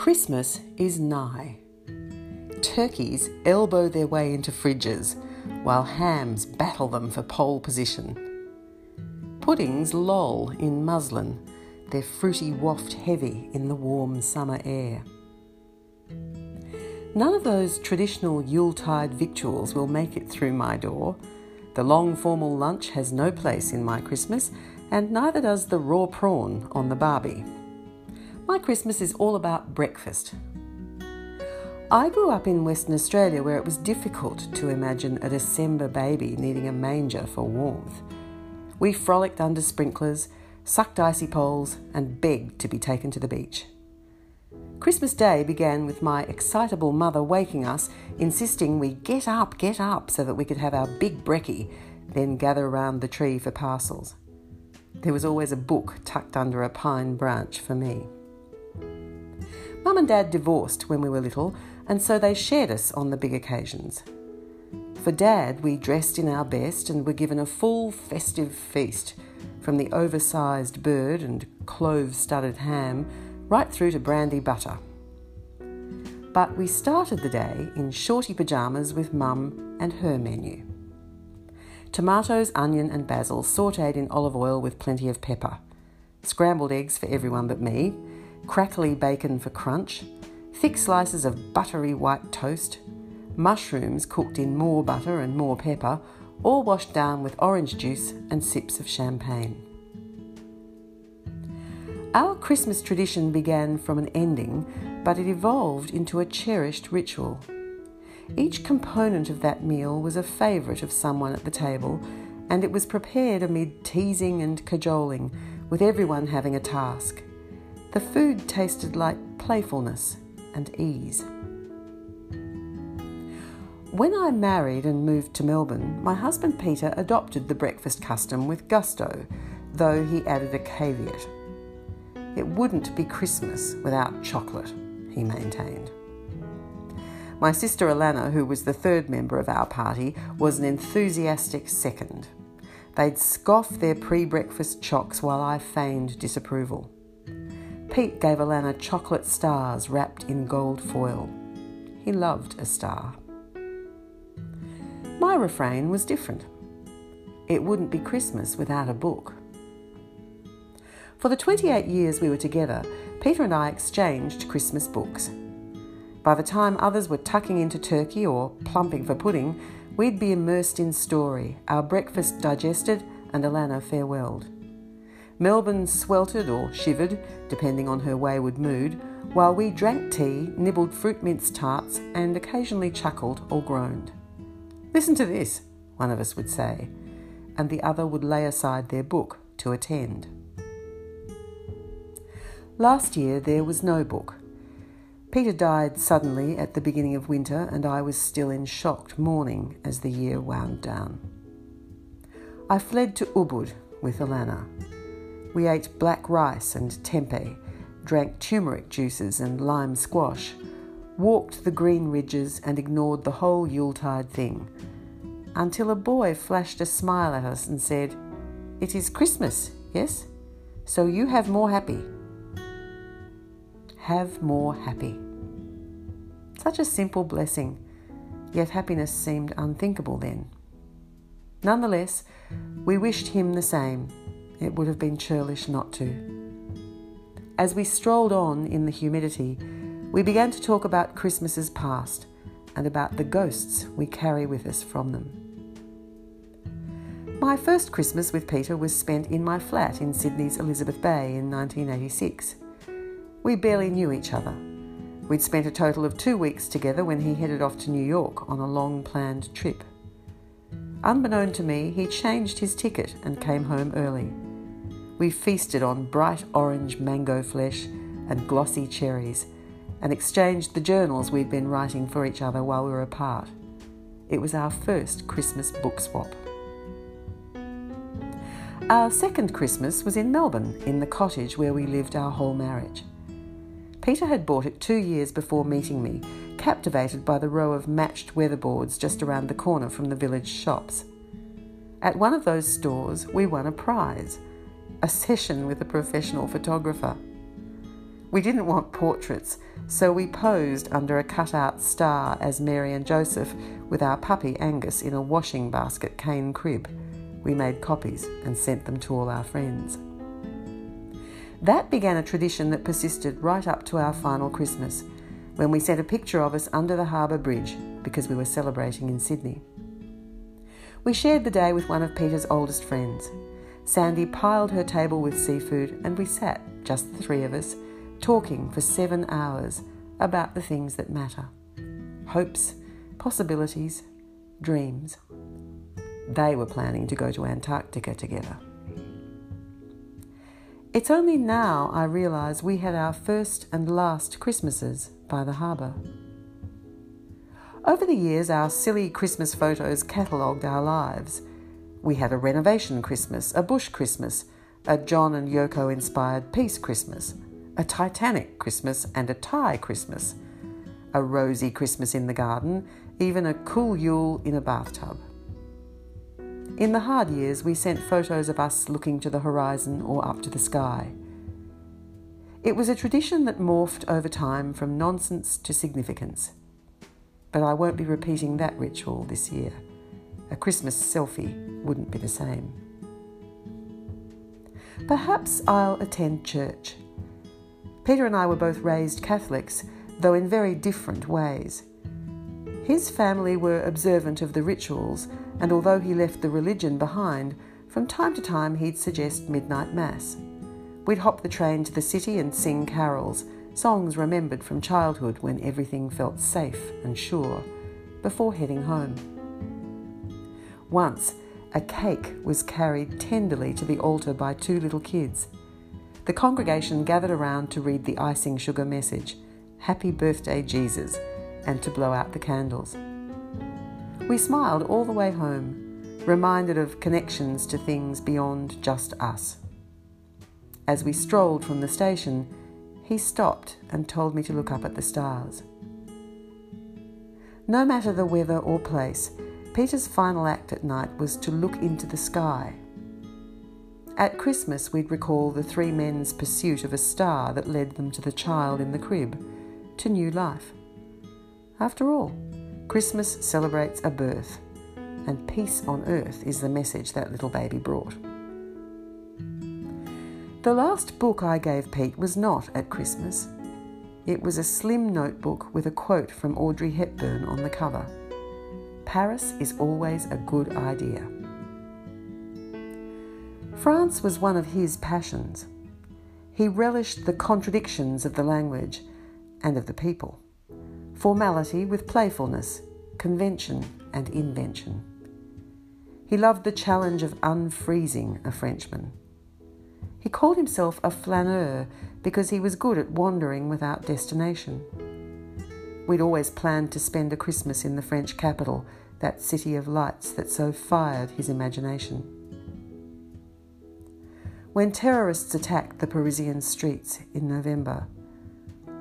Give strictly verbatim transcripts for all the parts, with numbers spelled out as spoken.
Christmas is nigh. Turkeys elbow their way into fridges, while hams battle them for pole position. Puddings loll in muslin, their fruity waft heavy in the warm summer air. None of those traditional Yuletide victuals will make it through my door. The long formal lunch has no place in my Christmas, and neither does the raw prawn on the barbie. My Christmas is all about breakfast. I grew up in Western Australia where it was difficult to imagine a December baby needing a manger for warmth. We frolicked under sprinklers, sucked icy poles, and begged to be taken to the beach. Christmas Day began with my excitable mother waking us, insisting we get up, get up, so that we could have our big brekkie, then gather around the tree for parcels. There was always a book tucked under a pine branch for me. Mum and Dad divorced when we were little, and so they shared us on the big occasions. For Dad, we dressed in our best and were given a full festive feast, from the oversized bird and clove-studded ham right through to brandy butter. But we started the day in shorty pyjamas with Mum and her menu. Tomatoes, onion and basil sautéed in olive oil with plenty of pepper. Scrambled eggs for everyone but me, crackly bacon for crunch, thick slices of buttery white toast, mushrooms cooked in more butter and more pepper, all washed down with orange juice and sips of champagne. Our Christmas tradition began from an ending, but it evolved into a cherished ritual. Each component of that meal was a favourite of someone at the table, and it was prepared amid teasing and cajoling, with everyone having a task. The food tasted like playfulness and ease. When I married and moved to Melbourne, my husband Peter adopted the breakfast custom with gusto, though he added a caveat. It wouldn't be Christmas without chocolate, he maintained. My sister Alana, who was the third member of our party, was an enthusiastic second. They'd scoff their pre-breakfast chocs while I feigned disapproval. Pete gave Alana chocolate stars wrapped in gold foil. He loved a star. My refrain was different. It wouldn't be Christmas without a book. For the twenty-eight years we were together, Peter and I exchanged Christmas books. By the time others were tucking into turkey or plumping for pudding, we'd be immersed in story, our breakfast digested and Alana farewelled. Melbourne sweltered or shivered, depending on her wayward mood, while we drank tea, nibbled fruit mince tarts and occasionally chuckled or groaned. "Listen to this," one of us would say, and the other would lay aside their book to attend. Last year there was no book. Peter died suddenly at the beginning of winter and I was still in shocked mourning as the year wound down. I fled to Ubud with Alana. We ate black rice and tempeh, drank turmeric juices and lime squash, walked the green ridges and ignored the whole Yuletide thing, until a boy flashed a smile at us and said, "It is Christmas, yes? So you have more happy." Have more happy. Such a simple blessing, yet happiness seemed unthinkable then. Nonetheless, we wished him the same. It would have been churlish not to. As we strolled on in the humidity, we began to talk about Christmases past and about the ghosts we carry with us from them. My first Christmas with Peter was spent in my flat in Sydney's Elizabeth Bay in nineteen eighty-six. We barely knew each other. We'd spent a total of two weeks together when he headed off to New York on a long-planned trip. Unbeknown to me, he changed his ticket and came home early. We feasted on bright orange mango flesh and glossy cherries, and exchanged the journals we'd been writing for each other while we were apart. It was our first Christmas book swap. Our second Christmas was in Melbourne, in the cottage where we lived our whole marriage. Peter had bought it two years before meeting me, captivated by the row of matched weatherboards just around the corner from the village shops. At one of those stores, we won a prize, a session with a professional photographer. We didn't want portraits, so we posed under a cut-out star as Mary and Joseph with our puppy Angus in a washing basket cane crib. We made copies and sent them to all our friends. That began a tradition that persisted right up to our final Christmas, when we sent a picture of us under the Harbour Bridge because we were celebrating in Sydney. We shared the day with one of Peter's oldest friends. Sandy piled her table with seafood and we sat, just the three of us, talking for seven hours about the things that matter. Hopes, possibilities, dreams. They were planning to go to Antarctica together. It's only now I realise we had our first and last Christmases by the harbour. Over the years, our silly Christmas photos catalogued our lives. We had a renovation Christmas, a bush Christmas, a John and Yoko-inspired peace Christmas, a Titanic Christmas and a Thai Christmas, a rosy Christmas in the garden, even a cool Yule in a bathtub. In the hard years, we sent photos of us looking to the horizon or up to the sky. It was a tradition that morphed over time from nonsense to significance. But I won't be repeating that ritual this year. A Christmas selfie wouldn't be the same. Perhaps I'll attend church. Peter and I were both raised Catholics, though in very different ways. His family were observant of the rituals, and although he left the religion behind, from time to time he'd suggest midnight mass. We'd hop the train to the city and sing carols, songs remembered from childhood when everything felt safe and sure, before heading home. Once, a cake was carried tenderly to the altar by two little kids. The congregation gathered around to read the icing sugar message, "Happy Birthday, Jesus," and to blow out the candles. We smiled all the way home, reminded of connections to things beyond just us. As we strolled from the station, he stopped and told me to look up at the stars. No matter the weather or place, Peter's final act at night was to look into the sky. At Christmas, we'd recall the three men's pursuit of a star that led them to the child in the crib, to new life. After all, Christmas celebrates a birth, and peace on earth is the message that little baby brought. The last book I gave Pete was not at Christmas. It was a slim notebook with a quote from Audrey Hepburn on the cover. "Paris is always a good idea." France was one of his passions. He relished the contradictions of the language and of the people. Formality with playfulness, convention and invention. He loved the challenge of unfreezing a Frenchman. He called himself a flaneur because he was good at wandering without destination. We'd always planned to spend a Christmas in the French capital, that city of lights that so fired his imagination. When terrorists attacked the Parisian streets in November,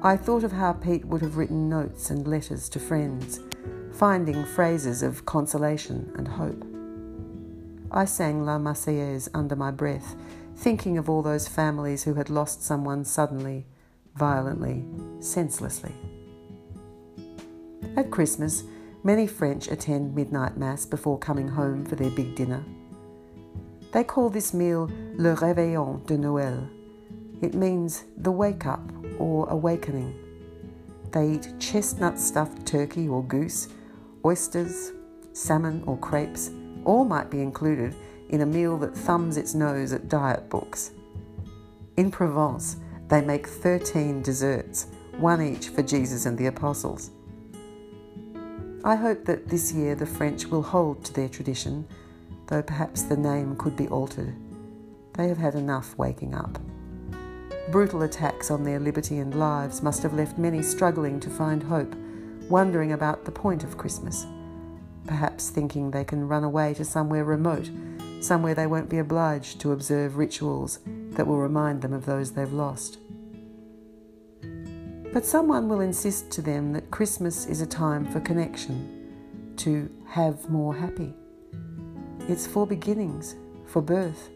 I thought of how Pete would have written notes and letters to friends, finding phrases of consolation and hope. I sang La Marseillaise under my breath, thinking of all those families who had lost someone suddenly, violently, senselessly. At Christmas, many French attend midnight mass before coming home for their big dinner. They call this meal le réveillon de Noël. It means the wake-up or awakening. They eat chestnut-stuffed turkey or goose, oysters, salmon or crepes, all might be included in a meal that thumbs its nose at diet books. In Provence, they make thirteen desserts, one each for Jesus and the apostles. I hope that this year the French will hold to their tradition, though perhaps the name could be altered. They have had enough waking up. Brutal attacks on their liberty and lives must have left many struggling to find hope, wondering about the point of Christmas, perhaps thinking they can run away to somewhere remote, somewhere they won't be obliged to observe rituals that will remind them of those they've lost. But someone will insist to them that Christmas is a time for connection, to have more happy. It's for beginnings, for birth.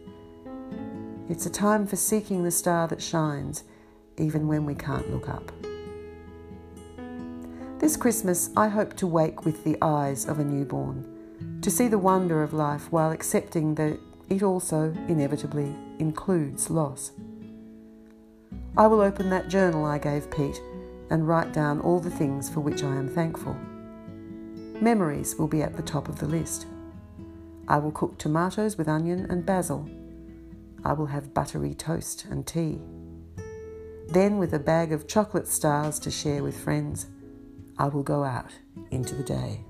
It's a time for seeking the star that shines. even when we can't look up. This Christmas, I hope to wake with the eyes of a newborn, to see the wonder of life while accepting that it also inevitably includes loss. I will open that journal I gave Pete and write down all the things for which I am thankful. Memories will be at the top of the list. I will cook tomatoes with onion and basil. I will have buttery toast and tea. Then, with a bag of chocolate stars to share with friends, I will go out into the day.